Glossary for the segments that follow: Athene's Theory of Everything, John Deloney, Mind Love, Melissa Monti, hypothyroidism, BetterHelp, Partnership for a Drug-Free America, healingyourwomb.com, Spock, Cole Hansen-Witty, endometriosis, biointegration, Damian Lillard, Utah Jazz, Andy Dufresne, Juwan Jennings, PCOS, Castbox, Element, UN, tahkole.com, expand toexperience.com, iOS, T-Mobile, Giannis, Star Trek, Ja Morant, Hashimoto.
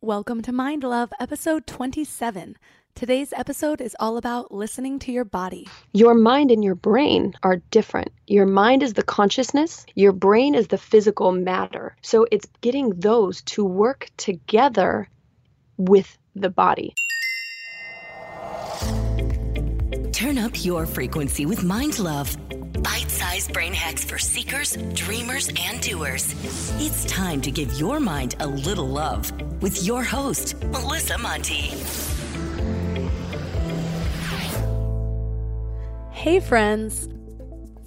Welcome to Mind Love, episode 27. Today's episode is all about listening to your body. Your mind and your brain are different. Your mind is the consciousness. Your brain is the physical matter. So it's getting those to work together with the body. Turn up your frequency with Mind Love. Bite-sized brain hacks for seekers, dreamers, and doers. It's time to give your mind a little love with your host, Melissa Monti. Hey friends!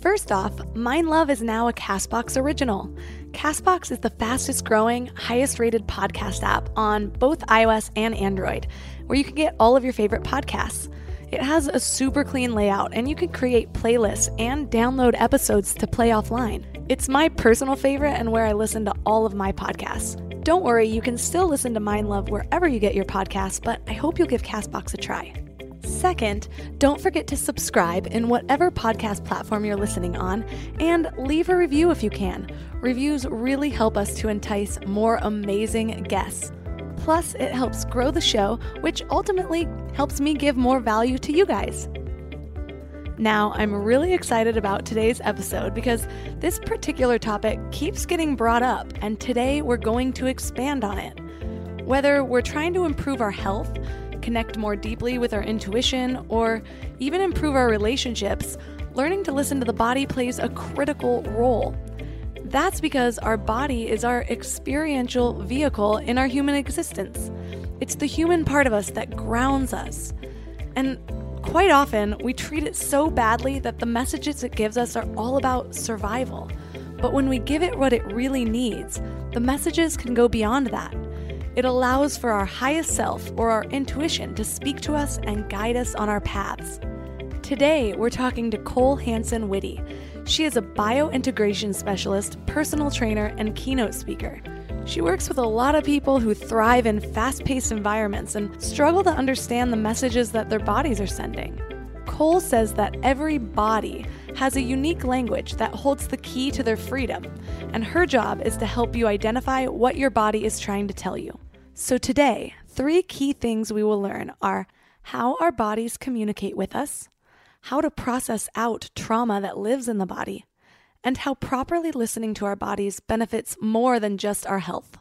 First off, Mind Love is now a Castbox original. Castbox is the fastest growing, highest rated podcast app on both iOS and Android, where you can get all of your favorite podcasts. It has a super clean layout, and you can create playlists and download episodes to play offline. It's my personal favorite and where I listen to all of my podcasts. Don't worry, you can still listen to Mind Love wherever you get your podcasts, but I hope you'll give Castbox a try. Second, don't forget to subscribe in whatever podcast platform you're listening on, and leave a review if you can. Reviews really help us to entice more amazing guests. Plus, it helps grow the show, which ultimately helps me give more value to you guys. Now, I'm really excited about today's episode because this particular topic keeps getting brought up, and today we're going to expand on it. Whether we're trying to improve our health, connect more deeply with our intuition, or even improve our relationships, learning to listen to the body plays a critical role. That's because our body is our experiential vehicle in our human existence. It's the human part of us that grounds us. And quite often, we treat it so badly that the messages it gives us are all about survival. But when we give it what it really needs, the messages can go beyond that. It allows for our highest self or our intuition to speak to us and guide us on our paths. Today, we're talking to Cole Hansen-Witty. She is a biointegration specialist, personal trainer, and keynote speaker. She works with a lot of people who thrive in fast-paced environments and struggle to understand the messages that their bodies are sending. Cole says that every body has a unique language that holds the key to their freedom, and her job is to help you identify what your body is trying to tell you. So today, three key things we will learn are how our bodies communicate with us, how to process out trauma that lives in the body, and how properly listening to our bodies benefits more than just our health.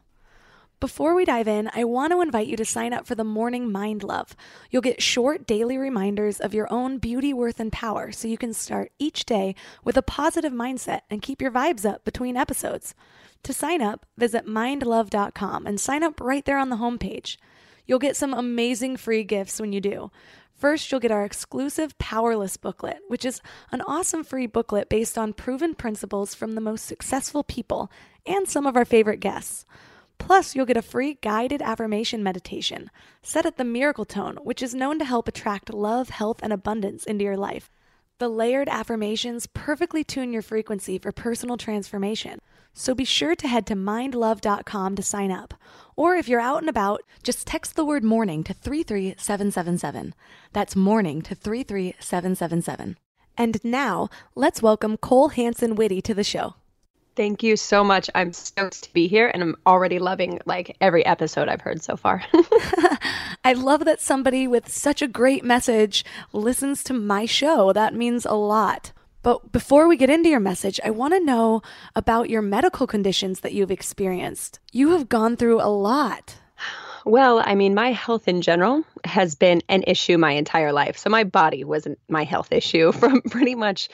Before we dive in, I want to invite you to sign up for the Morning Mind Love. You'll get short daily reminders of your own beauty, worth, and power, so you can start each day with a positive mindset and keep your vibes up between episodes. To sign up, visit mindlove.com and sign up right there on the homepage. You'll get some amazing free gifts when you do. First, you'll get our exclusive Powerless booklet, which is an awesome free booklet based on proven principles from the most successful people and some of our favorite guests. Plus, you'll get a free guided affirmation meditation set at the miracle tone, which is known to help attract love, health, and abundance into your life. The layered affirmations perfectly tune your frequency for personal transformation. So be sure to head to mindlove.com to sign up. Or if you're out and about, just text the word morning to 33777. That's morning to 33777. And now, let's welcome Cole Hansen-Witty to the show. Thank you so much. I'm stoked to be here, and I'm already loving every episode I've heard so far. I love that somebody with such a great message listens to my show. That means a lot. But before we get into your message, I want to know about your medical conditions that you've experienced. You have gone through a lot. Well, I mean, my health in general has been an issue my entire life. So my body wasn't my health issue from pretty much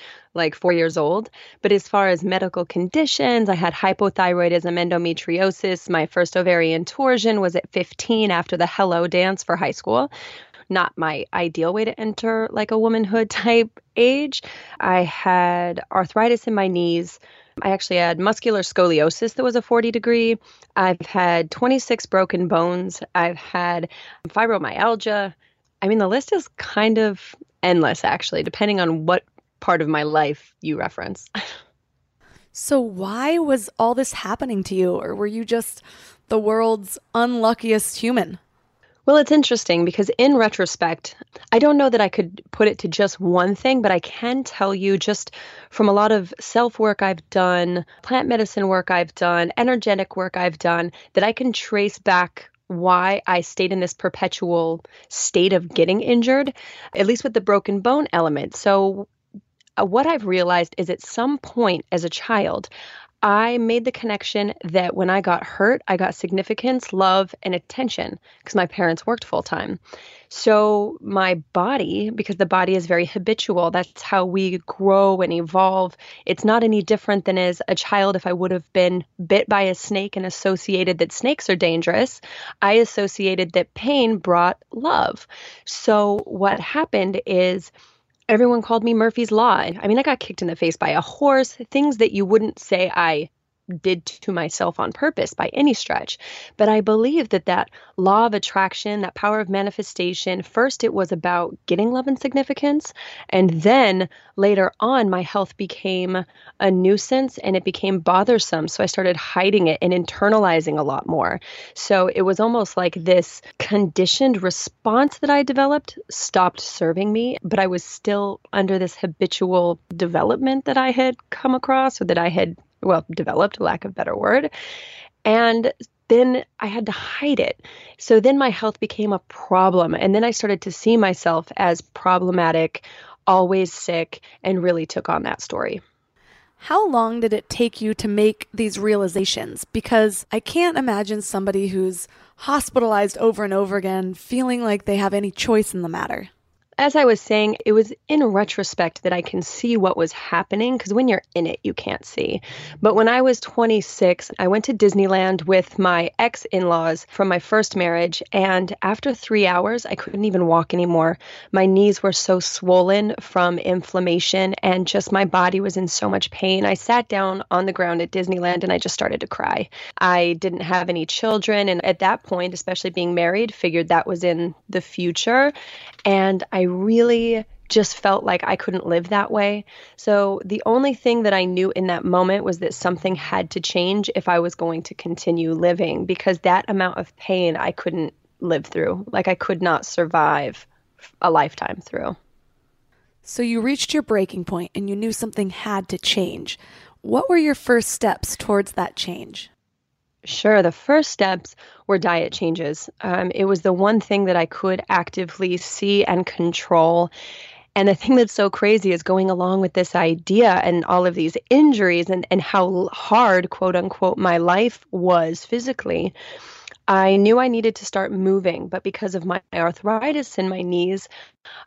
4 years old. But as far as medical conditions, I had hypothyroidism, endometriosis. My first ovarian torsion was at 15 after the Hello dance for high school. Not my ideal way to enter a womanhood type age. I had arthritis in my knees, I actually had muscular scoliosis that was a 40 degree. I've had 26 broken bones. I've had fibromyalgia. I mean, the list is kind of endless, actually, depending on what part of my life you reference. So why was all this happening to you? Or were you just the world's unluckiest human? Well, it's interesting because in retrospect, I don't know that I could put it to just one thing, but I can tell you just from a lot of self-work I've done, plant medicine work I've done, energetic work I've done, that I can trace back why I stayed in this perpetual state of getting injured, at least with the broken bone element. So what I've realized is at some point as a child, I made the connection that when I got hurt, I got significance, love, and attention because my parents worked full time. So my body, because the body is very habitual, that's how we grow and evolve. It's not any different than as a child if I would have been bit by a snake and associated that snakes are dangerous. I associated that pain brought love. So what happened is everyone called me Murphy's Law. I mean, I got kicked in the face by a horse, things that you wouldn't say I did to myself on purpose by any stretch. But I believe that that law of attraction, that power of manifestation, first it was about getting love and significance. And then later on, my health became a nuisance and it became bothersome. So I started hiding it and internalizing a lot more. So it was almost like this conditioned response that I developed stopped serving me, but I was still under this habitual development that I had come across or that I had developed, lack of better word. And then I had to hide it. So then my health became a problem. And then I started to see myself as problematic, always sick, and really took on that story. How long did it take you to make these realizations? Because I can't imagine somebody who's hospitalized over and over again feeling like they have any choice in the matter. As I was saying, it was in retrospect that I can see what was happening because when you're in it, you can't see. But when I was 26, I went to Disneyland with my ex-in-laws from my first marriage. And after 3 hours, I couldn't even walk anymore. My knees were so swollen from inflammation and just my body was in so much pain. I sat down on the ground at Disneyland and I just started to cry. I didn't have any children. And at that point, especially being married, figured that was in the future. And I really just felt like I couldn't live that way. So the only thing that I knew in that moment was that something had to change if I was going to continue living, because that amount of pain I couldn't live through. Like I could not survive a lifetime through. So you reached your breaking point and you knew something had to change. What were your first steps towards that change? Sure. The first steps were diet changes. It was the one thing that I could actively see and control. And the thing that's so crazy is going along with this idea and all of these injuries and how hard, quote unquote, my life was physically. I knew I needed to start moving, but because of my arthritis in my knees,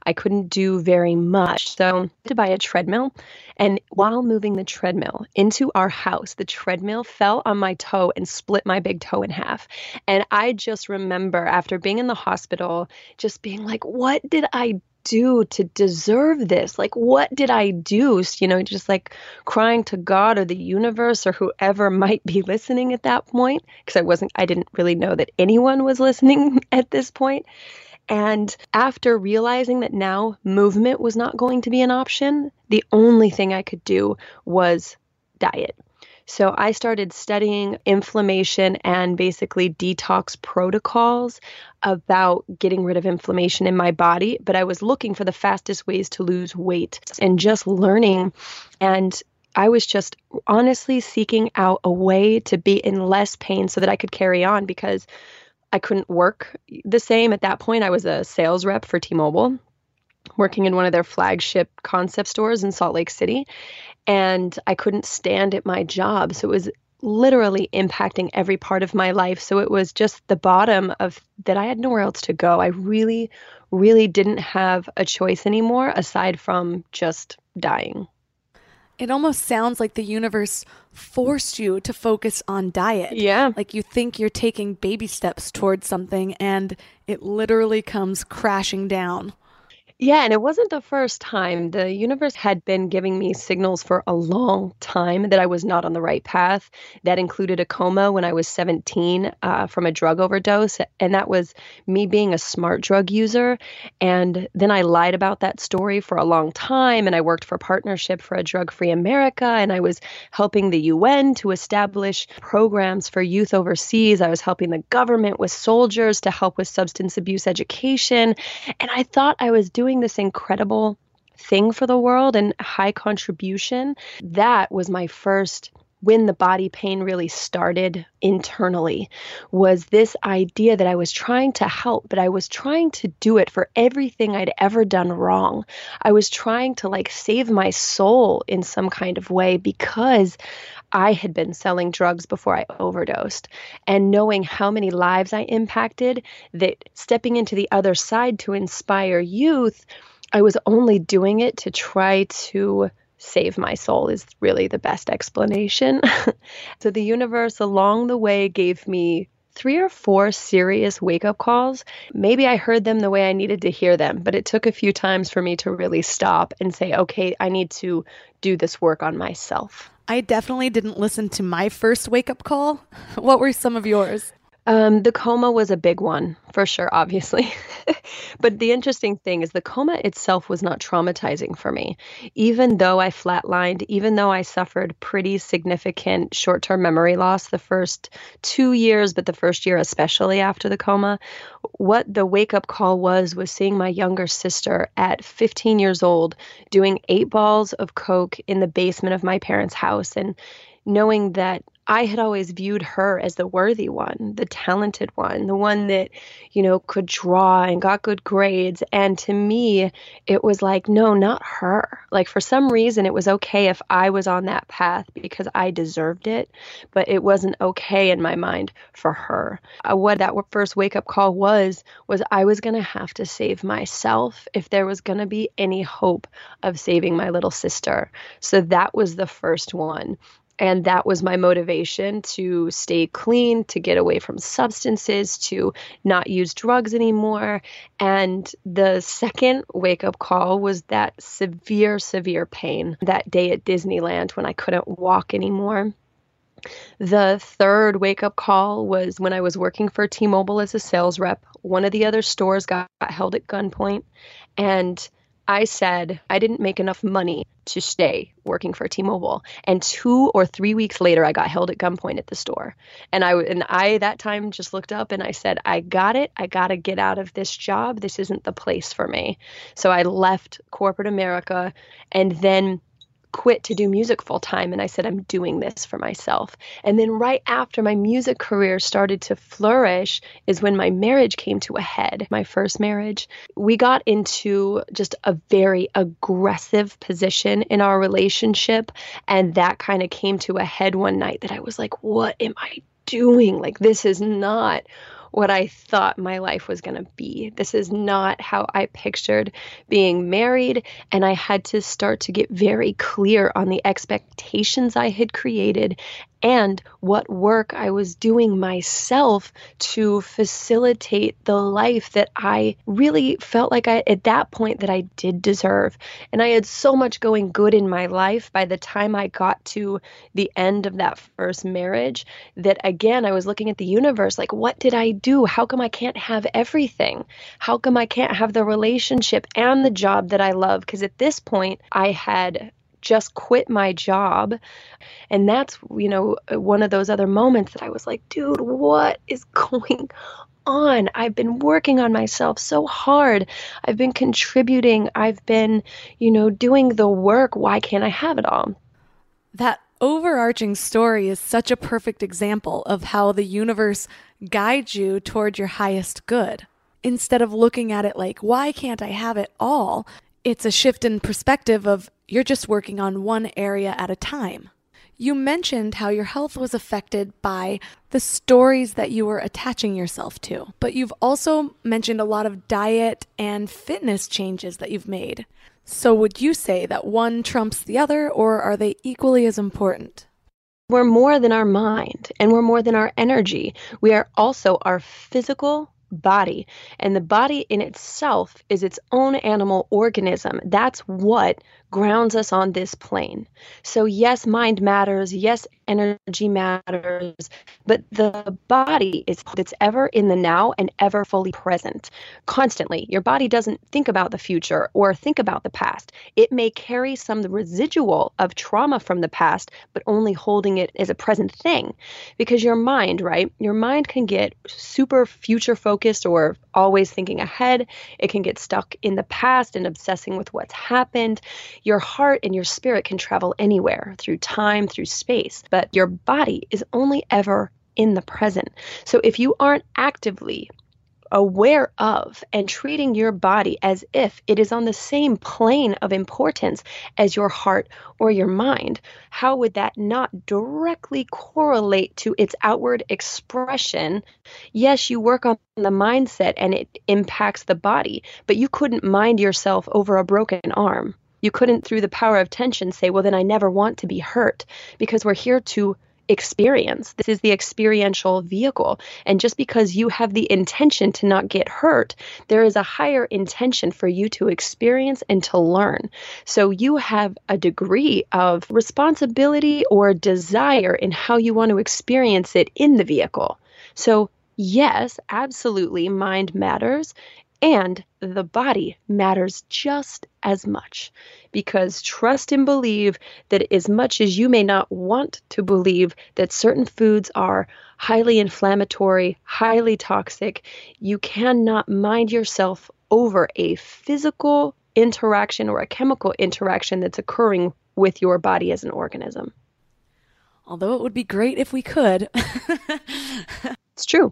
I couldn't do very much. So I had to buy a treadmill, and while moving the treadmill into our house, the treadmill fell on my toe and split my big toe in half. And I just remember after being in the hospital, just being like, what did I do to deserve this? Like, what did I do? You know, just like crying to God or the universe or whoever might be listening at that point, because I didn't really know that anyone was listening at this point. And after realizing that now movement was not going to be an option, the only thing I could do was diet. So I started studying inflammation and basically detox protocols about getting rid of inflammation in my body. But I was looking for the fastest ways to lose weight and just learning. And I was just honestly seeking out a way to be in less pain so that I could carry on because I couldn't work the same. At that point, I was a sales rep for T-Mobile, working in one of their flagship concept stores in Salt Lake City. And I couldn't stand at my job. So it was literally impacting every part of my life. So it was just the bottom of that I had nowhere else to go. I really, really didn't have a choice anymore aside from just dying. It almost sounds like the universe forced you to focus on diet. Yeah. Like you think you're taking baby steps towards something and it literally comes crashing down. Yeah, and it wasn't the first time. The universe had been giving me signals for a long time that I was not on the right path. That included a coma when I was 17 from a drug overdose, and that was me being a smart drug user. And then I lied about that story for a long time, and I worked for Partnership for a Drug-Free America, and I was helping the UN to establish programs for youth overseas. I was helping the government with soldiers to help with substance abuse education, and I thought I was doing this incredible thing for the world and high contribution. That was my first, when the body pain really started internally, was this idea that I was trying to help, but I was trying to do it for everything I'd ever done wrong. I was trying to save my soul in some kind of way because I had been selling drugs before I overdosed, and knowing how many lives I impacted, that stepping into the other side to inspire youth, I was only doing it to try to save my soul is really the best explanation. So the universe along the way gave me 3 or 4 serious wake-up calls. Maybe I heard them the way I needed to hear them, but it took a few times for me to really stop and say, okay, I need to do this work on myself. I definitely didn't listen to my first wake-up call. What were some of yours? The coma was a big one, for sure, obviously. But the interesting thing is the coma itself was not traumatizing for me. Even though I flatlined, even though I suffered pretty significant short-term memory loss the first 2 years, but the first year especially after the coma, what the wake-up call was seeing my younger sister at 15 years old doing 8 balls of coke in the basement of my parents' house, and knowing that I had always viewed her as the worthy one, the talented one, the one that, could draw and got good grades. And to me, it was no, not her. For some reason, it was okay if I was on that path because I deserved it, but it wasn't okay in my mind for her. What that first wake-up call was I was going to have to save myself if there was going to be any hope of saving my little sister. So that was the first one. And that was my motivation to stay clean, to get away from substances, to not use drugs anymore. And the second wake-up call was that severe, severe pain that day at Disneyland when I couldn't walk anymore. The third wake-up call was when I was working for T-Mobile as a sales rep. One of the other stores got held at gunpoint, and I said I didn't make enough money to stay working for T-Mobile. And 2 or 3 weeks later, I got held at gunpoint at the store. And I that time just looked up and I said, I got it. I got to get out of this job. This isn't the place for me. So I left corporate America and then quit to do music full time. And I said, I'm doing this for myself. And then right after my music career started to flourish is when my marriage came to a head. My first marriage, we got into just a very aggressive position in our relationship. And that kind of came to a head one night that I was like, what am I doing? This is not what I thought my life was going to be. This is not how I pictured being married. And I had to start to get very clear on the expectations I had created and what work I was doing myself to facilitate the life that I really felt at that point that I did deserve. And I had so much going good in my life by the time I got to the end of that first marriage that, again, I was looking at the universe what did I do? How come I can't have everything? How come I can't have the relationship and the job that I love? Because at this point, I had just quit my job. And that's, one of those other moments that I was like, dude, what is going on? I've been working on myself so hard. I've been contributing. I've been, doing the work. Why can't I have it all? That overarching story is such a perfect example of how the universe guides you toward your highest good. Instead of looking at it why can't I have it all? It's a shift in perspective of you're just working on one area at a time. You mentioned how your health was affected by the stories that you were attaching yourself to, but you've also mentioned a lot of diet and fitness changes that you've made. So would you say that one trumps the other, or are they equally as important? We're more than our mind, and we're more than our energy. We are also our physical body. And the body in itself is its own animal organism. That's what grounds us on this plane. So yes, mind matters. Yes, energy matters. But the body is that's ever in the now and ever fully present constantly. Your body doesn't think about the future or think about the past. It may carry some residual of trauma from the past, but only holding it as a present thing. Because your mind, right? Your mind can get super future focused or always thinking ahead. It can get stuck in the past and obsessing with what's happened. Your heart and your spirit can travel anywhere through time, through space, but your body is only ever in the present. So if you aren't actively aware of and treating your body as if it is on the same plane of importance as your heart or your mind, how would that not directly correlate to its outward expression? Yes, you work on the mindset and it impacts the body, but you couldn't mind yourself over a broken arm. You couldn't, through the power of tension, say, well, then I never want to be hurt, because we're here to experience. This is the experiential vehicle. And just because you have the intention to not get hurt, there is a higher intention for you to experience and to learn. So you have a degree of responsibility or desire in how you want to experience it in the vehicle. So yes, absolutely, mind matters. And the body matters just as much, because trust and believe that as much as you may not want to believe that certain foods are highly inflammatory, highly toxic, you cannot mind yourself over a physical interaction or a chemical interaction that's occurring with your body as an organism. Although it would be great if we could. It's true.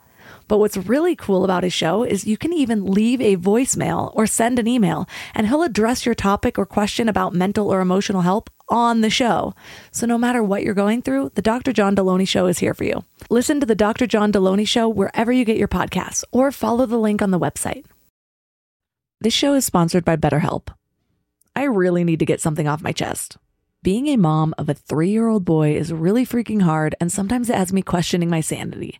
But what's really cool about his show is you can even leave a voicemail or send an email, and he'll address your topic or question about mental or emotional health on the show. So no matter what you're going through, the Dr. John Deloney Show is here for you. Listen to the Dr. John Deloney Show wherever you get your podcasts, or follow the link on the website. This show is sponsored by BetterHelp. I really need to get something off my chest. Being a mom of a 3-year-old boy is really freaking hard, and sometimes it has me questioning my sanity.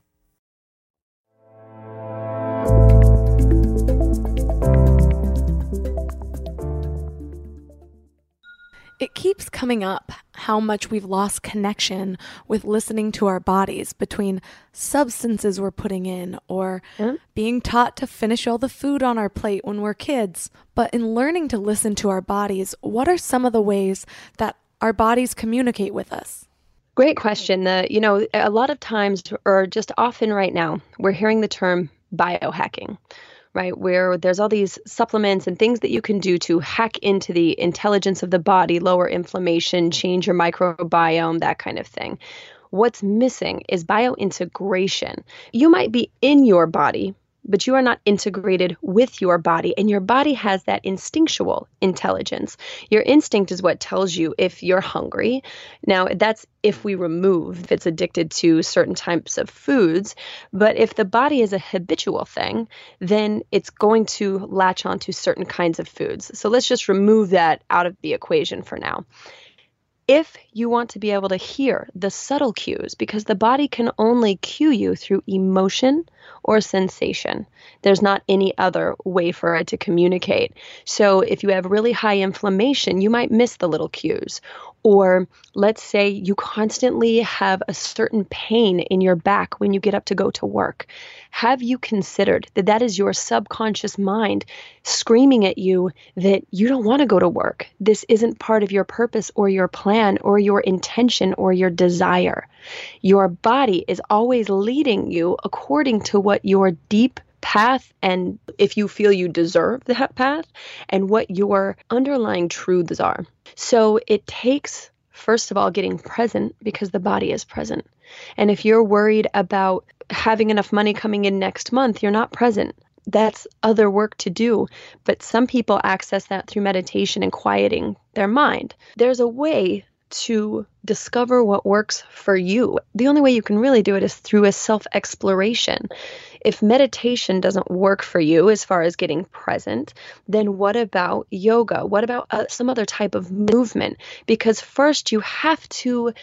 It keeps coming up how much we've lost connection with listening to our bodies between substances we're putting in or being taught to finish all the food on our plate when we're kids. But in learning to listen to our bodies, what are some of the ways that our bodies communicate with us? Great question. A lot of times, or just often right now, we're hearing the term biohacking, right, where there's all these supplements and things that you can do to hack into the intelligence of the body, lower inflammation, change your microbiome, that kind of thing. What's missing is biointegration. You might be in your body, but you are not integrated with your body, and your body has that instinctual intelligence. Your instinct is what tells you if you're hungry. Now, that's if we remove, if it's addicted to certain types of foods, but if the body is a habitual thing, then it's going to latch onto certain kinds of foods. So let's just remove that out of the equation for now. If you want to be able to hear the subtle cues, because the body can only cue you through emotion or sensation. There's not any other way for it to communicate. So if you have really high inflammation, you might miss the little cues. Or let's say you constantly have a certain pain in your back when you get up to go to work. Have you considered that that is your subconscious mind screaming at you that you don't want to go to work? This isn't part of your purpose or your plan or your intention or your desire. Your body is always leading you according to what your deep path, and if you feel you deserve that path, and what your underlying truths are. So it takes, first of all, getting present, because the body is present. And if you're worried about having enough money coming in next month, you're not present. That's other work to do. But some people access that through meditation and quieting their mind. There's a way to discover what works for you. The only way you can really do it is through a self-exploration. If meditation doesn't work for you as far as getting present, then what about yoga? What about some other type of movement? Because first you have to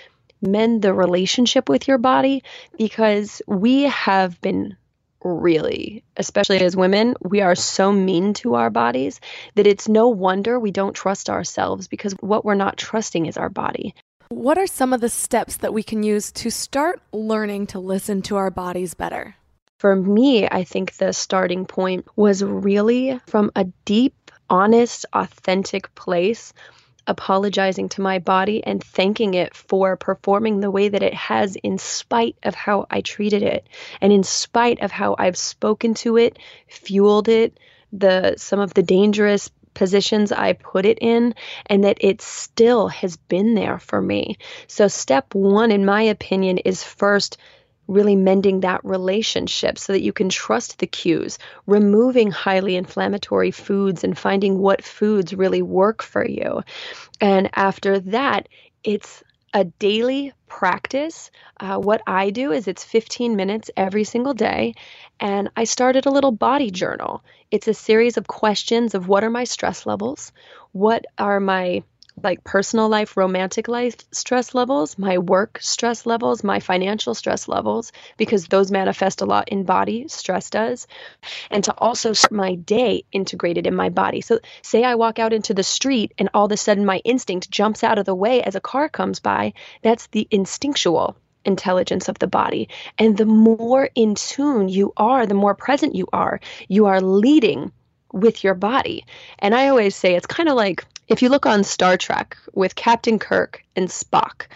mend the relationship with your body, because we have been really, especially as women, we are so mean to our bodies that it's no wonder we don't trust ourselves, because what we're not trusting is our body. What are some of the steps that we can use to start learning to listen to our bodies better? For me, I think the starting point was really from a deep, honest, authentic place, apologizing to my body and thanking it for performing the way that it has in spite of how I treated it and in spite of how I've spoken to it, fueled it, some of the dangerous positions I put it in, and that it still has been there for me. So step one, in my opinion, is first really mending that relationship so that you can trust the cues, removing highly inflammatory foods and finding what foods really work for you. And after that, it's a daily practice. What I do is it's 15 minutes every single day. And I started a little body journal. It's a series of questions of what are my stress levels? What are my personal life, romantic life stress levels, my work stress levels, my financial stress levels, because those manifest a lot in body, stress does, and to also start my day integrated in my body. So say I walk out into the street and all of a sudden my instinct jumps out of the way as a car comes by, that's the instinctual intelligence of the body. And the more in tune you are, the more present you are leading with your body. And I always say it's kind of like, if you look on Star Trek with Captain Kirk and Spock,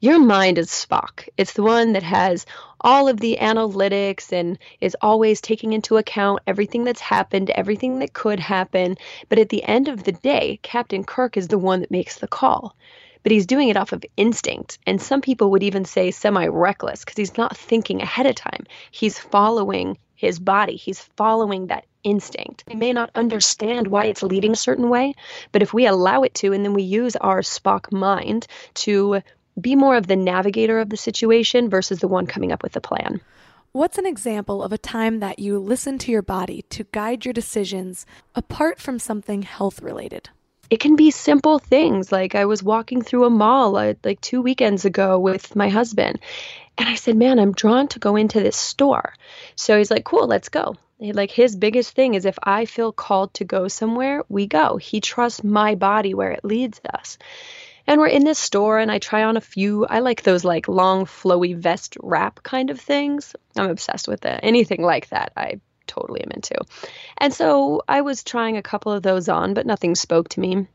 your mind is Spock. It's the one that has all of the analytics and is always taking into account everything that's happened, everything that could happen. But at the end of the day, Captain Kirk is the one that makes the call. But he's doing it off of instinct. And some people would even say semi-reckless, because he's not thinking ahead of time. He's following his body. He's following that instinct. We may not understand why it's leading a certain way, but if we allow it to, and then we use our Spock mind to be more of the navigator of the situation versus the one coming up with the plan. What's an example of a time that you listen to your body to guide your decisions apart from something health related? It can be simple things. Like I was walking through a mall like 2 weekends ago with my husband, and I said, man, I'm drawn to go into this store. So he's like, cool, let's go. Like his biggest thing is if I feel called to go somewhere, we go. He trusts my body where it leads us. And we're in this store and I try on I like those like long flowy vest wrap kind of things. I'm obsessed with it. Anything like that, I totally am into. And so I was trying a couple of those on, but nothing spoke to me.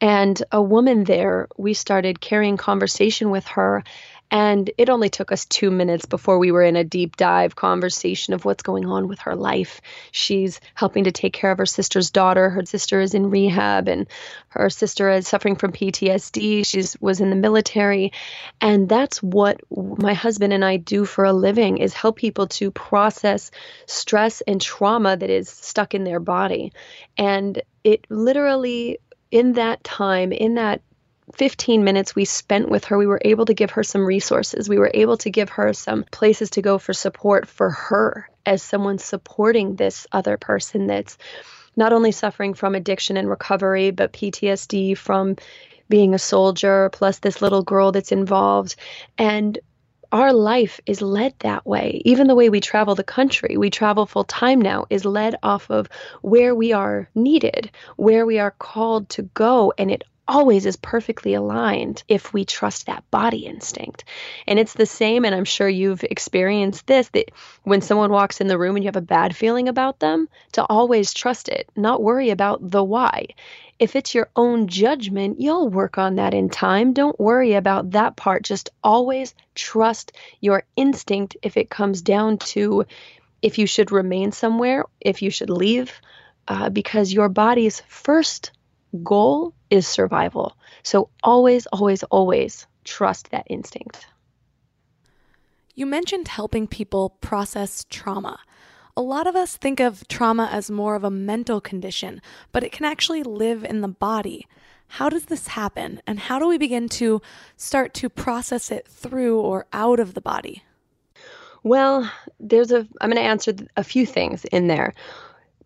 And a woman there, we started carrying conversation with her And it only took us 2 minutes before we were in a deep dive conversation of what's going on with her life. She's helping to take care of her sister's daughter. Her sister is in rehab and her sister is suffering from PTSD. She was in the military. And that's what my husband and I do for a living, is help people to process stress and trauma that is stuck in their body. And it literally, in that time, in that 15 minutes we spent with her, we were able to give her some resources. We were able to give her some places to go for support for her as someone supporting this other person that's not only suffering from addiction and recovery, but PTSD from being a soldier, plus this little girl that's involved. And our life is led that way. Even the way we travel the country, we travel full time now, is led off of where we are needed, where we are called to go. And it always is perfectly aligned if we trust that body instinct. And it's the same, and I'm sure you've experienced this, that when someone walks in the room and you have a bad feeling about them, to always trust it, not worry about the why. If it's your own judgment, you'll work on that in time. Don't worry about that part. Just always trust your instinct if it comes down to if you should remain somewhere, if you should leave, because your body's first goal is survival. So always, always, always trust that instinct. You mentioned helping people process trauma. A lot of us think of trauma as more of a mental condition, but it can actually live in the body. How does this happen, and how do we begin to start to process it through or out of the body? Well, I'm going to answer a few things in there.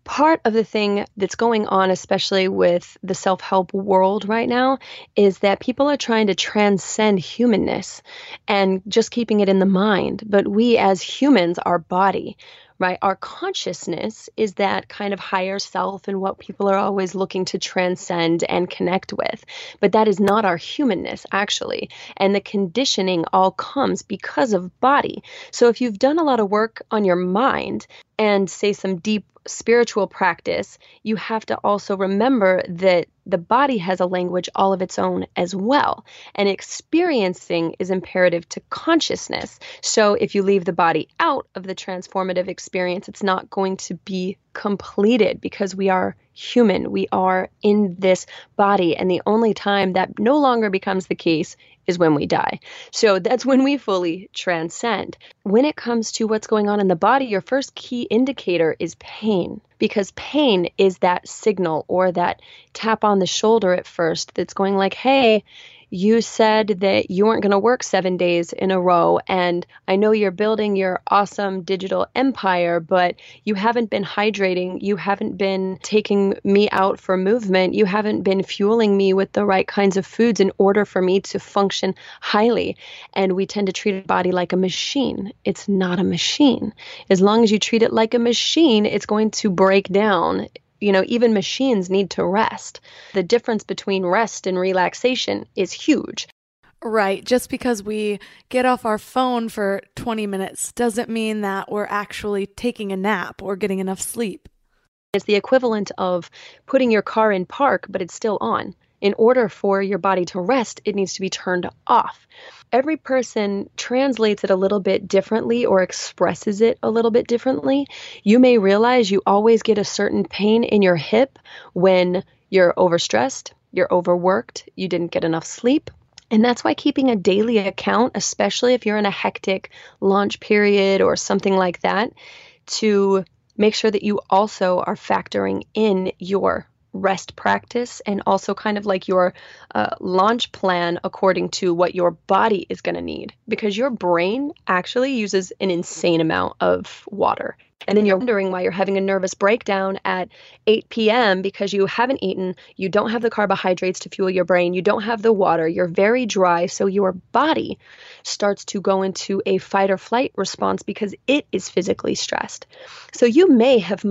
Part of the thing that's going on, especially with the self-help world right now, is that people are trying to transcend humanness and just keeping it in the mind. But we as humans, our body, right? Our consciousness is that kind of higher self and what people are always looking to transcend and connect with. But that is not our humanness, actually. And the conditioning all comes because of body. So if you've done a lot of work on your mind and say some deep spiritual practice, you have to also remember that the body has a language all of its own as well. And experiencing is imperative to consciousness. So if you leave the body out of the transformative experience, it's not going to be completed because we are human. We are in this body. And the only time that no longer becomes the case is when we die. So that's when we fully transcend. When it comes to what's going on in the body, your first key indicator is pain, because pain is that signal or that tap on the shoulder at first that's going like, hey, you said that you weren't going to work 7 days in a row, and I know you're building your awesome digital empire, but you haven't been hydrating, you haven't been taking me out for movement, you haven't been fueling me with the right kinds of foods in order for me to function highly. And we tend to treat a body like a machine. It's not a machine. As long as you treat it like a machine, it's going to break down. You know, even machines need to rest. The difference between rest and relaxation is huge. Right. Just because we get off our phone for 20 minutes doesn't mean that we're actually taking a nap or getting enough sleep. It's the equivalent of putting your car in park, but it's still on. In order for your body to rest, it needs to be turned off. Every person translates it a little bit differently or expresses it a little bit differently. You may realize you always get a certain pain in your hip when you're overstressed, you're overworked, you didn't get enough sleep. And that's why keeping a daily account, especially if you're in a hectic launch period or something like that, to make sure that you also are factoring in your rest practice and also kind of like your launch plan according to what your body is going to need, because your brain actually uses an insane amount of water. And then you're wondering why you're having a nervous breakdown at 8 p.m. because you haven't eaten, you don't have the carbohydrates to fuel your brain, you don't have the water, you're very dry. So your body starts to go into a fight or flight response because it is physically stressed. So you may have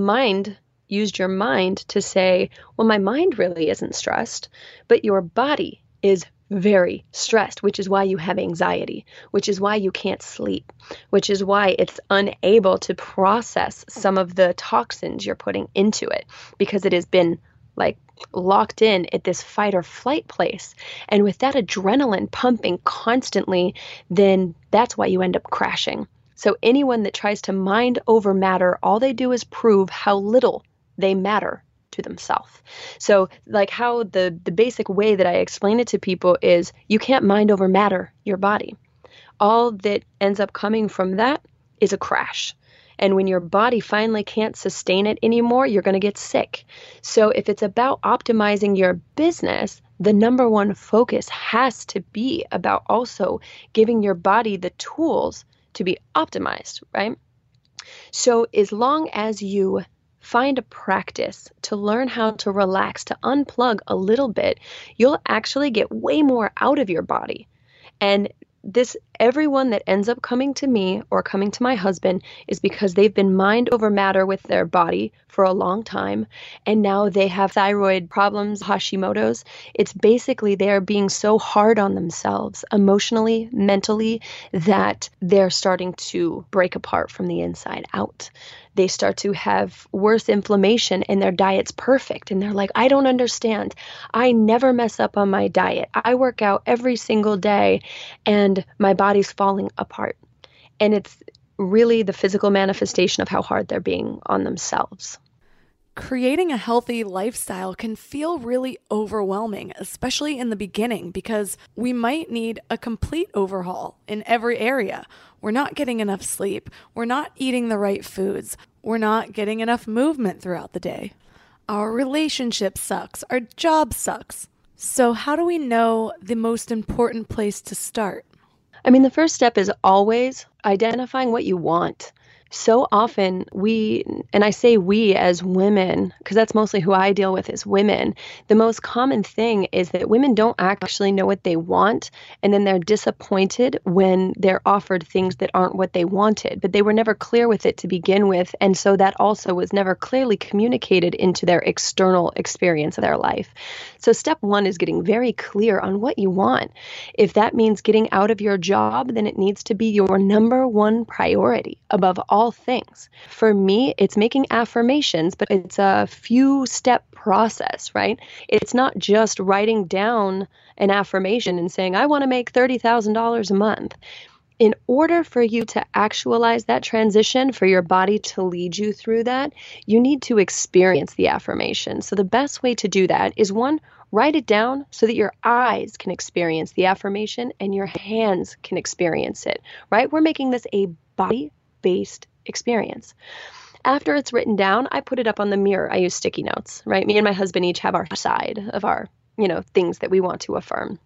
used your mind to say, well, my mind really isn't stressed, but your body is very stressed, which is why you have anxiety, which is why you can't sleep, which is why it's unable to process some of the toxins you're putting into it, because it has been like locked in at this fight or flight place. And with that adrenaline pumping constantly, then that's why you end up crashing. So anyone that tries to mind over matter, all they do is prove how little they matter to themselves. So like how the basic way that I explain it to people is you can't mind over matter your body. All that ends up coming from that is a crash. And when your body finally can't sustain it anymore, you're going to get sick. So if it's about optimizing your business, the number one focus has to be about also giving your body the tools to be optimized, right? So as long as you find a practice to learn how to relax, to unplug a little bit, you'll actually get way more out of your body. And this, everyone that ends up coming to me or coming to my husband is because they've been mind over matter with their body for a long time, and now they have thyroid problems, Hashimoto's. It's basically they're being so hard on themselves emotionally, mentally, that they're starting to break apart from the inside out. They start to have worse inflammation and their diet's perfect. And they're like, I don't understand. I never mess up on my diet. I work out every single day and my body's falling apart. And it's really the physical manifestation of how hard they're being on themselves. Creating a healthy lifestyle can feel really overwhelming, especially in the beginning, because we might need a complete overhaul in every area. We're not getting enough sleep. We're not eating the right foods. We're not getting enough movement throughout the day. Our relationship sucks. Our job sucks. So how do we know the most important place to start? I mean, the first step is always identifying what you want. So often we, and I say we as women, because that's mostly who I deal with is women, the most common thing is that women don't actually know what they want, and then they're disappointed when they're offered things that aren't what they wanted, but they were never clear with it to begin with, and so that also was never clearly communicated into their external experience of their life. So step one is getting very clear on what you want. If that means getting out of your job, then it needs to be your number one priority above all things. For me, it's making affirmations, but it's a few step process, right? It's not just writing down an affirmation and saying, I want to make $30,000 a month. In order for you to actualize that transition, for your body to lead you through that, you need to experience the affirmation. So the best way to do that is one, write it down so that your eyes can experience the affirmation and your hands can experience it, right? We're making this a body-based experience. After it's written down, I put it up on the mirror. I use sticky notes, right? Me and my husband each have our side of our, things that we want to affirm.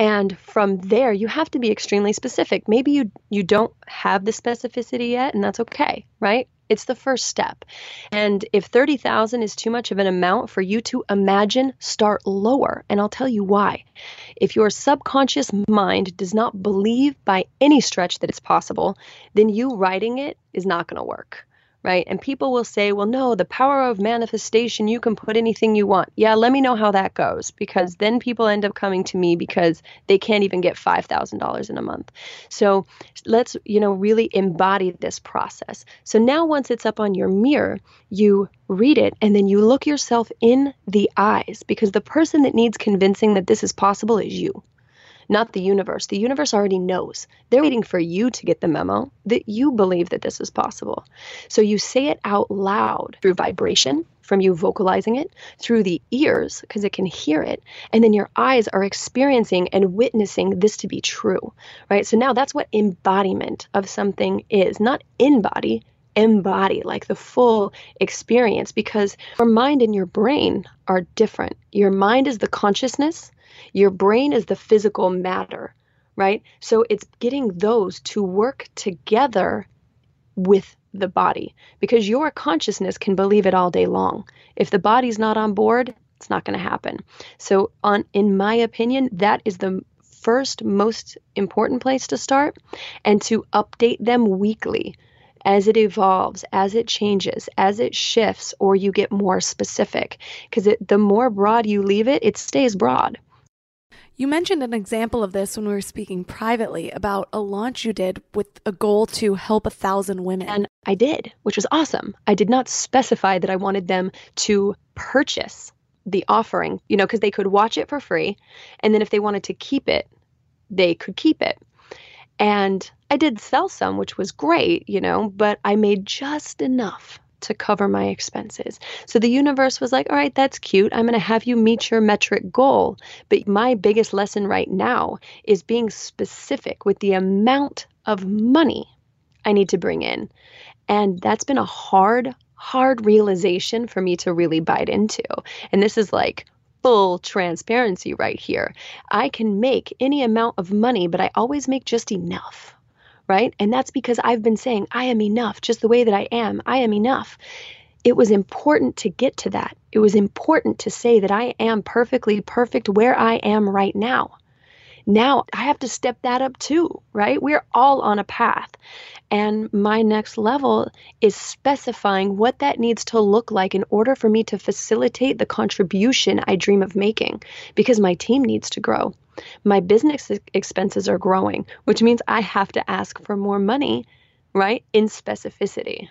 And from there, you have to be extremely specific. Maybe you don't have the specificity yet, and that's okay, right? It's the first step. And if 30,000 is too much of an amount for you to imagine, start lower. And I'll tell you why. If your subconscious mind does not believe by any stretch that it's possible, then you writing it is not going to work, right? And people will say, well, no, the power of manifestation, you can put anything you want. Yeah, let me know how that goes, because then people end up coming to me because they can't even get $5,000 in a month. So let's, really embody this process. So now once it's up on your mirror, you read it, and then you look yourself in the eyes, because the person that needs convincing that this is possible is you, not the universe. The universe already knows. They're waiting for you to get the memo that you believe that this is possible. So you say it out loud through vibration, from you vocalizing it, through the ears, because it can hear it, and then your eyes are experiencing and witnessing this to be true, right? So now that's what embodiment of something is, not in-body, embody, like the full experience, because your mind and your brain are different. Your mind is the consciousness. Your brain is the physical matter, right? So it's getting those to work together with the body, because your consciousness can believe it all day long. If the body's not on board, it's not going to happen. So in my opinion, that is the first most important place to start, and to update them weekly as it evolves, as it changes, as it shifts, or you get more specific, because the more broad you leave it, it stays broad. You mentioned an example of this when we were speaking privately about a launch you did with a goal to help 1,000 women. And I did, which was awesome. I did not specify that I wanted them to purchase the offering, you know, because they could watch it for free. And then if they wanted to keep it, they could keep it. And I did sell some, which was great, you know, but I made just enough to cover my expenses. So the universe was like, all right, that's cute. I'm going to have you meet your metric goal. But my biggest lesson right now is being specific with the amount of money I need to bring in. And that's been a hard realization for me to really bite into. And this is like full transparency right here. I can make any amount of money, but I always make just enough. Right? And that's because I've been saying, I am enough, just the way that I am. I am enough. It was important to get to that. It was important to say that I am perfectly perfect where I am right now. Now I have to step that up too, right? We're all on a path. And my next level is specifying what that needs to look like in order for me to facilitate the contribution I dream of making, because my team needs to grow. My business expenses are growing, which means I have to ask for more money, right? In specificity.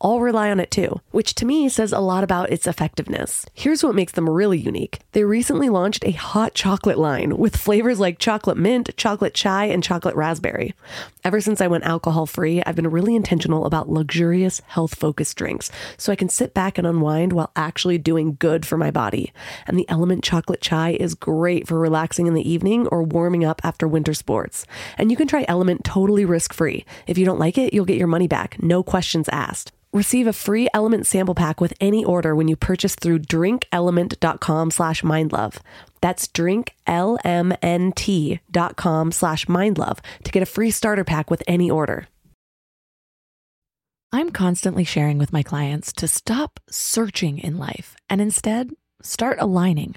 all rely on it too, which to me says a lot about its effectiveness. Here's what makes them really unique. They recently launched a hot chocolate line with flavors like chocolate mint, chocolate chai, and chocolate raspberry. Ever since I went alcohol-free, I've been really intentional about luxurious, health-focused drinks, so I can sit back and unwind while actually doing good for my body. And the Element chocolate chai is great for relaxing in the evening or warming up after winter sports. And you can try Element totally risk-free. If you don't like it, you'll get your money back. No questions asked. Receive a free Element sample pack with any order when you purchase through drinkelement.com/mindlove. That's drinklmnt.com/mindlove to get a free starter pack with any order. I'm constantly sharing with my clients to stop searching in life and instead start aligning.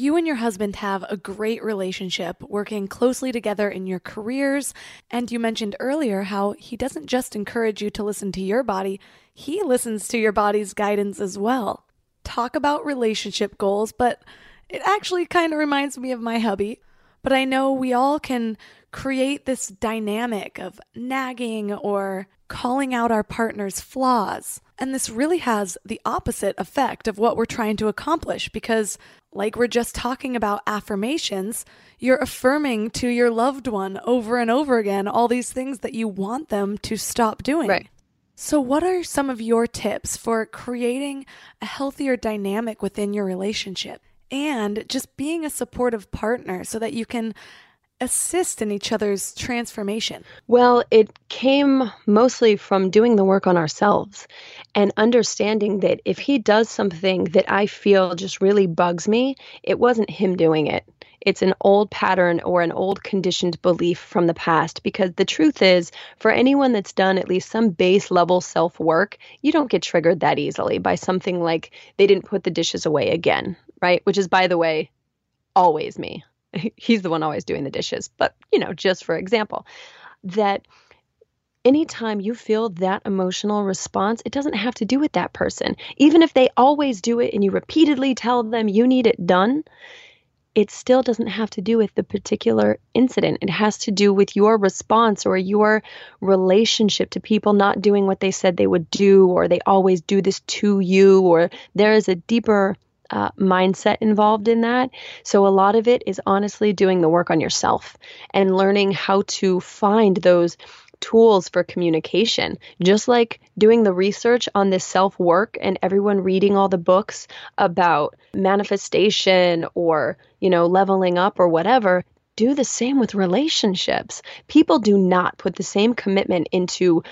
You and your husband have a great relationship, working closely together in your careers, and you mentioned earlier how he doesn't just encourage you to listen to your body, he listens to your body's guidance as well. Talk about relationship goals, but it actually kind of reminds me of my hubby. But I know we all can create this dynamic of nagging or calling out our partner's flaws. And this really has the opposite effect of what we're trying to accomplish because, like we're just talking about affirmations, you're affirming to your loved one over and over again all these things that you want them to stop doing. Right. So what are some of your tips for creating a healthier dynamic within your relationship and just being a supportive partner so that you can assist in each other's transformation? Well, it came mostly from doing the work on ourselves and understanding that if he does something that I feel just really bugs me, it wasn't him doing it. It's an old pattern or an old conditioned belief from the past, because the truth is, for anyone that's done at least some base level self-work, you don't get triggered that easily by something like they didn't put the dishes away again, right? Which is, by the way, always me. He's the one always doing the dishes. But, you know, just for example, that anytime you feel that emotional response, it doesn't have to do with that person. Even if they always do it and you repeatedly tell them you need it done, it still doesn't have to do with the particular incident. It has to do with your response or your relationship to people not doing what they said they would do, or they always do this to you, or there is a deeper mindset involved in that. So a lot of it is honestly doing the work on yourself and learning how to find those tools for communication, just like doing the research on this self-work and everyone reading all the books about manifestation or, you know, leveling up or whatever. Do the same with relationships. People do not put the same commitment into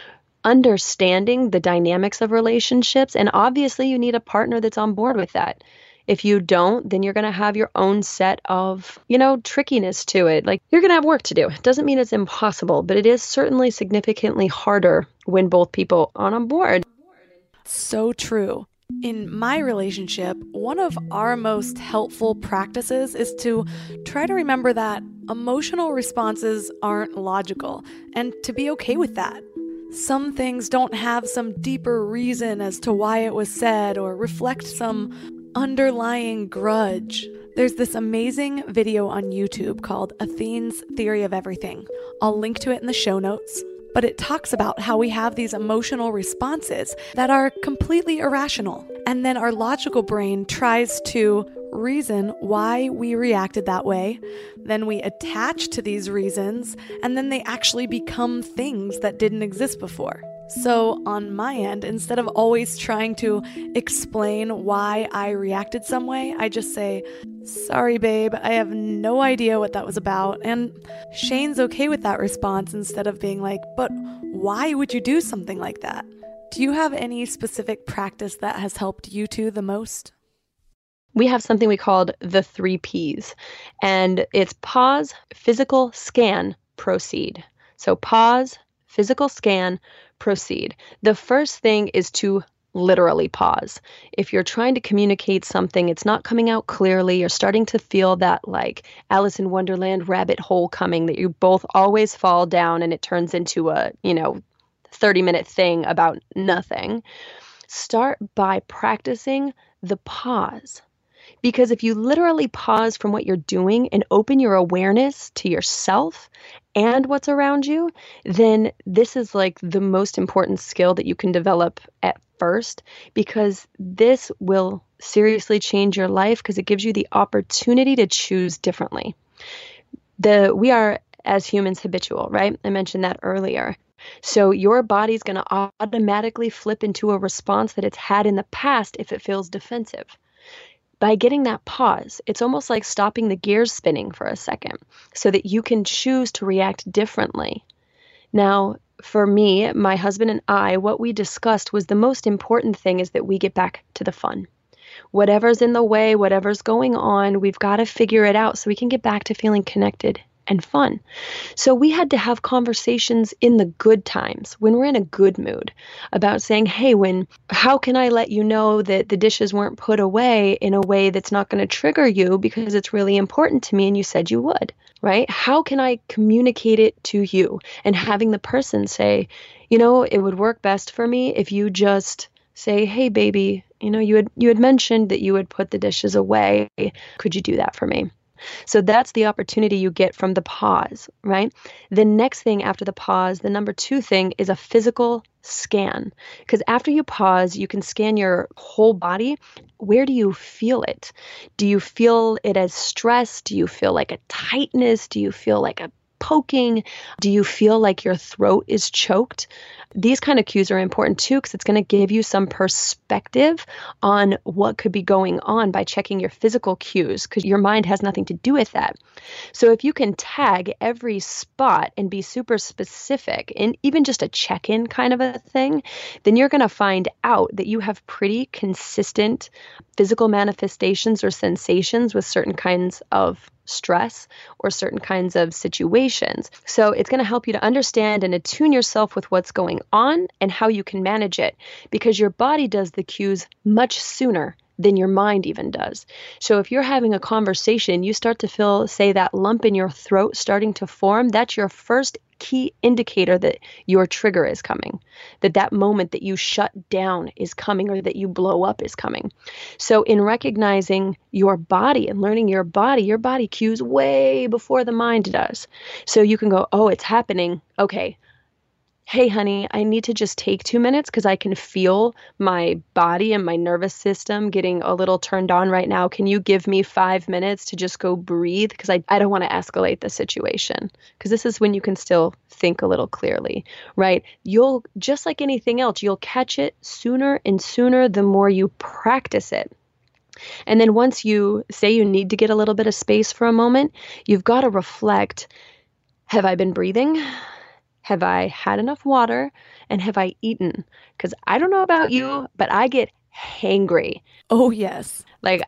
understanding the dynamics of relationships. And obviously you need a partner that's on board with that. If you don't, then you're going to have your own set of, you know, trickiness to it. Like, you're going to have work to do. It doesn't mean it's impossible, but it is certainly significantly harder when both people are on board. So true. In my relationship, one of our most helpful practices is to try to remember that emotional responses aren't logical and to be okay with that. Some things don't have some deeper reason as to why it was said or reflect some underlying grudge. There's this amazing video on YouTube called Athene's Theory of Everything. I'll link to it in the show notes, but it talks about how we have these emotional responses that are completely irrational. And then our logical brain tries to reason why we reacted that way. Then we attach to these reasons, and then they actually become things that didn't exist before. So on my end, instead of always trying to explain why I reacted some way, I just say, sorry, babe, I have no idea what that was about. And Shane's okay with that response instead of being like, but why would you do something like that? Do you have any specific practice that has helped you two the most? We have something we called the 3 Ps, and it's pause, physical scan, proceed. So pause, physical scan, proceed. The first thing is to literally pause. If you're trying to communicate something, it's not coming out clearly, you're starting to feel that like Alice in Wonderland rabbit hole coming that you both always fall down and it turns into a, you know, 30-minute thing about nothing. Start by practicing the pause. Because if you literally pause from what you're doing and open your awareness to yourself and what's around you, then this is like the most important skill that you can develop at first, because this will seriously change your life because it gives you the opportunity to choose differently. We are, as humans, habitual, right? I mentioned that earlier. So your body's going to automatically flip into a response that it's had in the past if it feels defensive. By getting that pause, it's almost like stopping the gears spinning for a second so that you can choose to react differently. Now, for me, my husband and I, what we discussed was the most important thing is that we get back to the fun. Whatever's in the way, whatever's going on, we've got to figure it out so we can get back to feeling connected and fun. So we had to have conversations in the good times, when we're in a good mood, about saying, hey, how can I let you know that the dishes weren't put away in a way that's not going to trigger you because it's really important to me and you said you would, right? How can I communicate it to you? And having the person say, you know, it would work best for me if you just say, hey, baby, you know, you had mentioned that you would put the dishes away. Could you do that for me? So that's the opportunity you get from the pause, right? The next thing after the pause, the number two thing is a physical scan. Because after you pause, you can scan your whole body. Where do you feel it? Do you feel it as stress? Do you feel like a tightness? Do you feel like a poking? Do you feel like your throat is choked? These kind of cues are important too, because it's going to give you some perspective on what could be going on by checking your physical cues, because your mind has nothing to do with that. So if you can tag every spot and be super specific, and even just a check-in kind of a thing, then you're going to find out that you have pretty consistent physical manifestations or sensations with certain kinds of stress or certain kinds of situations. So it's going to help you to understand and attune yourself with what's going on and how you can manage it, because your body does the cues much sooner than your mind even does. So if you're having a conversation, you start to feel, say, that lump in your throat starting to form, that's your first key indicator that your trigger is coming, that moment that you shut down is coming, or that you blow up is coming. So in recognizing your body and learning your body cues way before the mind does. So you can go, oh, it's happening. Okay. Hey, honey, I need to just take 2 minutes because I can feel my body and my nervous system getting a little turned on right now. Can you give me 5 minutes to just go breathe? Because I don't want to escalate the situation, because this is when you can still think a little clearly, right? You'll, just like anything else, you'll catch it sooner and sooner the more you practice it. And then once you say you need to get a little bit of space for a moment, you've got to reflect, have I been breathing? Have I had enough water? And have I eaten? Because I don't know about you, but I get hangry. Oh, yes. Like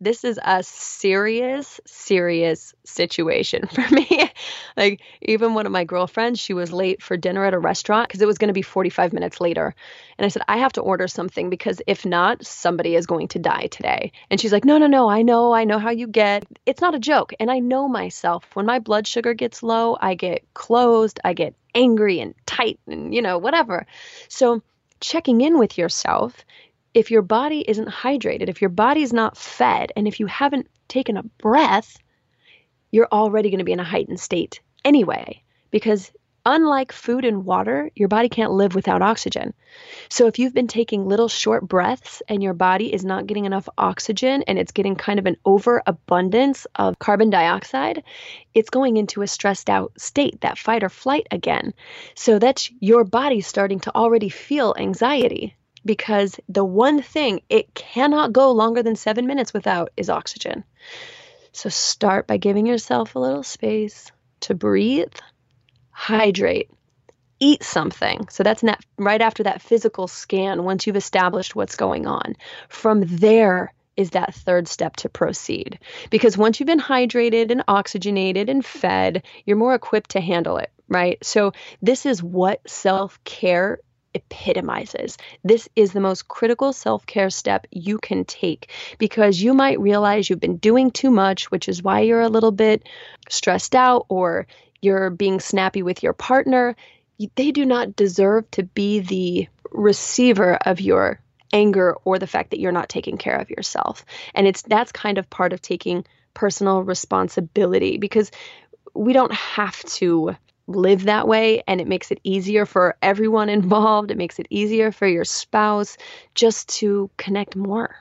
this is a serious, serious situation for me. Like even one of my girlfriends, she was late for dinner at a restaurant because it was going to be 45 minutes later. And I said, I have to order something because if not, somebody is going to die today. And she's like, no, I know how you get. It's not a joke. And I know myself. When my blood sugar gets low, I get closed, I get angry and tight and, whatever. So checking in with yourself, if your body isn't hydrated, if your body's not fed, and if you haven't taken a breath, you're already going to be in a heightened state anyway, because unlike food and water, your body can't live without oxygen. So if you've been taking little short breaths and your body is not getting enough oxygen and it's getting kind of an overabundance of carbon dioxide, it's going into a stressed out state, that fight or flight again. So that's your body starting to already feel anxiety, because the one thing it cannot go longer than 7 minutes without is oxygen. So start by giving yourself a little space to breathe. Hydrate, eat something. So that's not right after that physical scan, once you've established what's going on. From there is that third step to proceed. Because once you've been hydrated and oxygenated and fed, you're more equipped to handle it, right? So this is what self-care epitomizes. This is the most critical self-care step you can take, because you might realize you've been doing too much, which is why you're a little bit stressed out, or you're being snappy with your partner. They do not deserve to be the receiver of your anger or the fact that you're not taking care of yourself. And that's kind of part of taking personal responsibility, because we don't have to live that way, and it makes it easier for everyone involved. It makes it easier for your spouse just to connect more.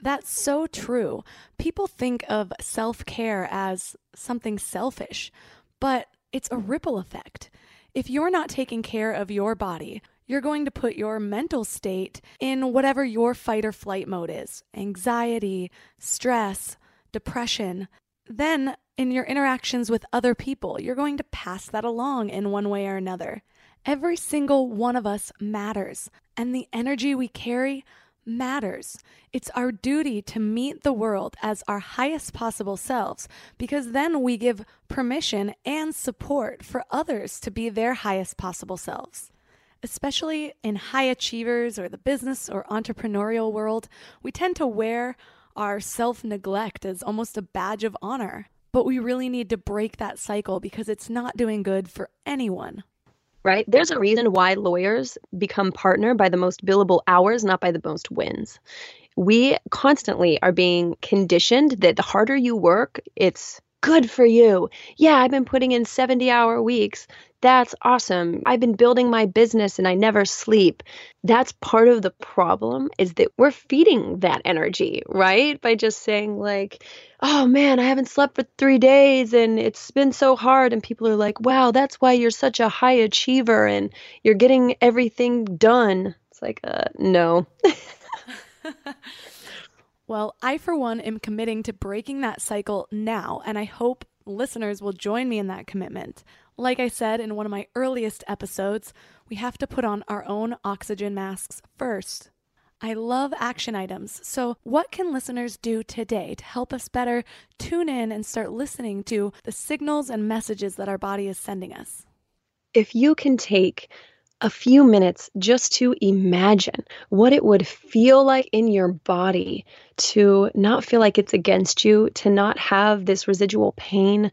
That's so true. People think of self-care as something selfish, but it's a ripple effect. If you're not taking care of your body, you're going to put your mental state in whatever your fight or flight mode is, anxiety, stress, depression. Then in your interactions with other people, you're going to pass that along in one way or another. Every single one of us matters, and the energy we carry matters. It's our duty to meet the world as our highest possible selves, because then we give permission and support for others to be their highest possible selves. Especially in high achievers or the business or entrepreneurial world, we tend to wear our self-neglect as almost a badge of honor. But we really need to break that cycle, because it's not doing good for anyone. right? There's a reason why lawyers become partner by the most billable hours, not by the most wins. We constantly are being conditioned that the harder you work, it's good for you. Yeah, I've been putting in 70-hour weeks. That's awesome. I've been building my business and I never sleep. That's part of the problem, is that we're feeding that energy, right? By just saying like, oh man, I haven't slept for 3 days and it's been so hard. And people are like, wow, that's why you're such a high achiever and you're getting everything done. It's like, no. Well, I, for one, am committing to breaking that cycle now, and I hope listeners will join me in that commitment. Like I said in one of my earliest episodes, we have to put on our own oxygen masks first. I love action items, so what can listeners do today to help us better tune in and start listening to the signals and messages that our body is sending us? If you can take a few minutes just to imagine what it would feel like in your body to not feel like it's against you, to not have this residual pain.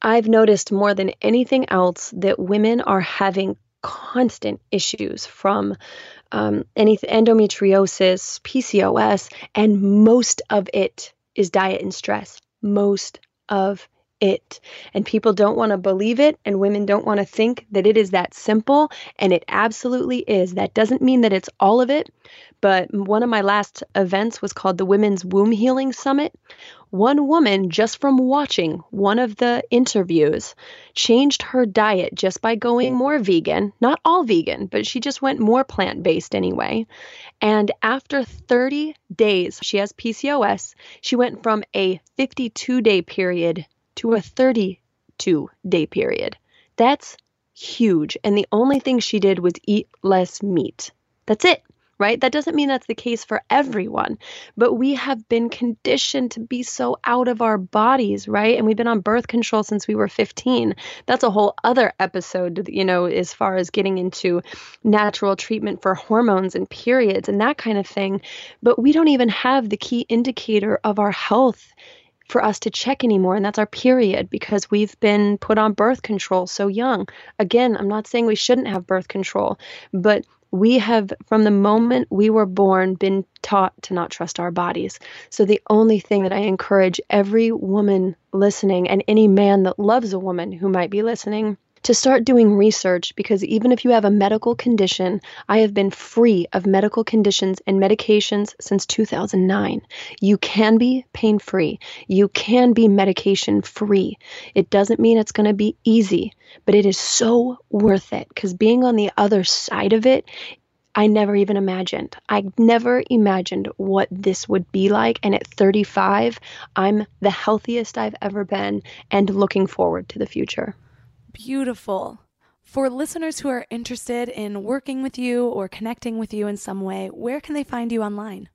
I've noticed more than anything else that women are having constant issues from endometriosis, PCOS, and most of it is diet and stress. Most of it. And people don't want to believe it, and women don't want to think that it is that simple, and it absolutely is. That doesn't mean that it's all of it, but one of my last events was called the Women's Womb Healing Summit. One woman, just from watching one of the interviews, changed her diet just by going more vegan, not all vegan, but she just went more plant-based anyway. And after 30 days, she has PCOS, she went from a 52-day period to a 32-day period. That's huge. And the only thing she did was eat less meat. That's it, right? That doesn't mean that's the case for everyone, but we have been conditioned to be so out of our bodies, right? And we've been on birth control since we were 15. That's a whole other episode, you know, as far as getting into natural treatment for hormones and periods and that kind of thing. But we don't even have the key indicator of our health for us to check anymore, and that's our period, because we've been put on birth control so young. Again, I'm not saying we shouldn't have birth control, but we have, from the moment we were born, been taught to not trust our bodies. So the only thing that I encourage every woman listening, and any man that loves a woman who might be listening, to start doing research, because even if you have a medical condition, I have been free of medical conditions and medications since 2009. You can be pain-free. You can be medication-free. It doesn't mean it's going to be easy, but it is so worth it, because being on the other side of it, I never even imagined. I never imagined what this would be like. And at 35, I'm the healthiest I've ever been and looking forward to the future. Beautiful. For listeners who are interested in working with you or connecting with you in some way, where can they find you online?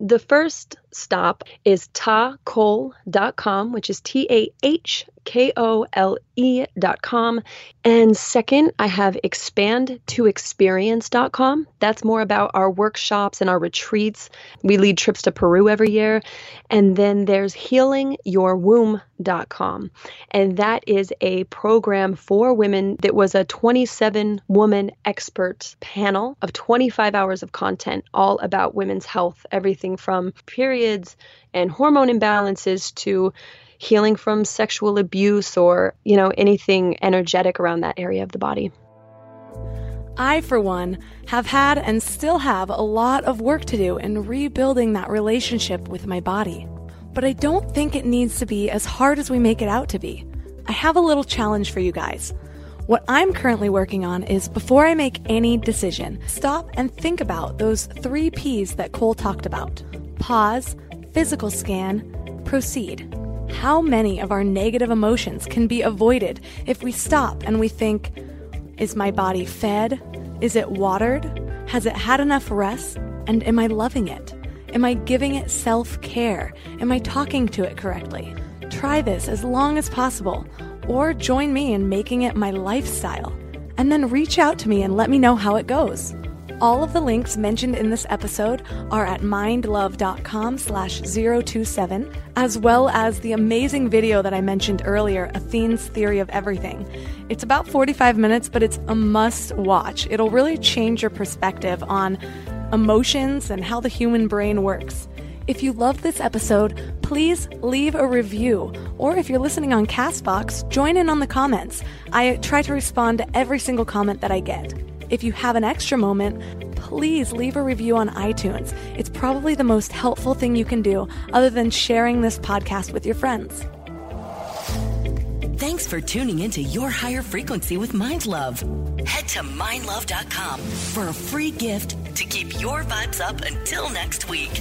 The first stop is tahkole.com, which is tahkole.com. And second, I have expand toexperience.com. That's more about our workshops and our retreats. We lead trips to Peru every year. And then there's healingyourwomb.com. And that is a program for women that was a 27-woman expert panel of 25 hours of content, all about women's health, everything from periods and hormone imbalances to healing from sexual abuse or, you know, anything energetic around that area of the body. I, for one, have had and still have a lot of work to do in rebuilding that relationship with my body. But I don't think it needs to be as hard as we make it out to be. I have a little challenge for you guys. What I'm currently working on is, before I make any decision, stop and think about those 3 Ps that Cole talked about. Pause, physical scan, proceed. How many of our negative emotions can be avoided if we stop and we think, is my body fed? Is it watered? Has it had enough rest? And am I loving it? Am I giving it self-care? Am I talking to it correctly? Try this as long as possible, or join me in making it my lifestyle, and then reach out to me and let me know how it goes. All of the links mentioned in this episode are at mindlove.com/027, as well as the amazing video that I mentioned earlier, Athene's Theory of Everything. It's about 45 minutes, but it's a must watch. It'll really change your perspective on emotions and how the human brain works. If you loved this episode, please leave a review. Or if you're listening on Castbox, join in on the comments. I try to respond to every single comment that I get. If you have an extra moment, please leave a review on iTunes. It's probably the most helpful thing you can do other than sharing this podcast with your friends. Thanks for tuning into Your Higher Frequency with Mind Love. Head to mindlove.com for a free gift to keep your vibes up until next week.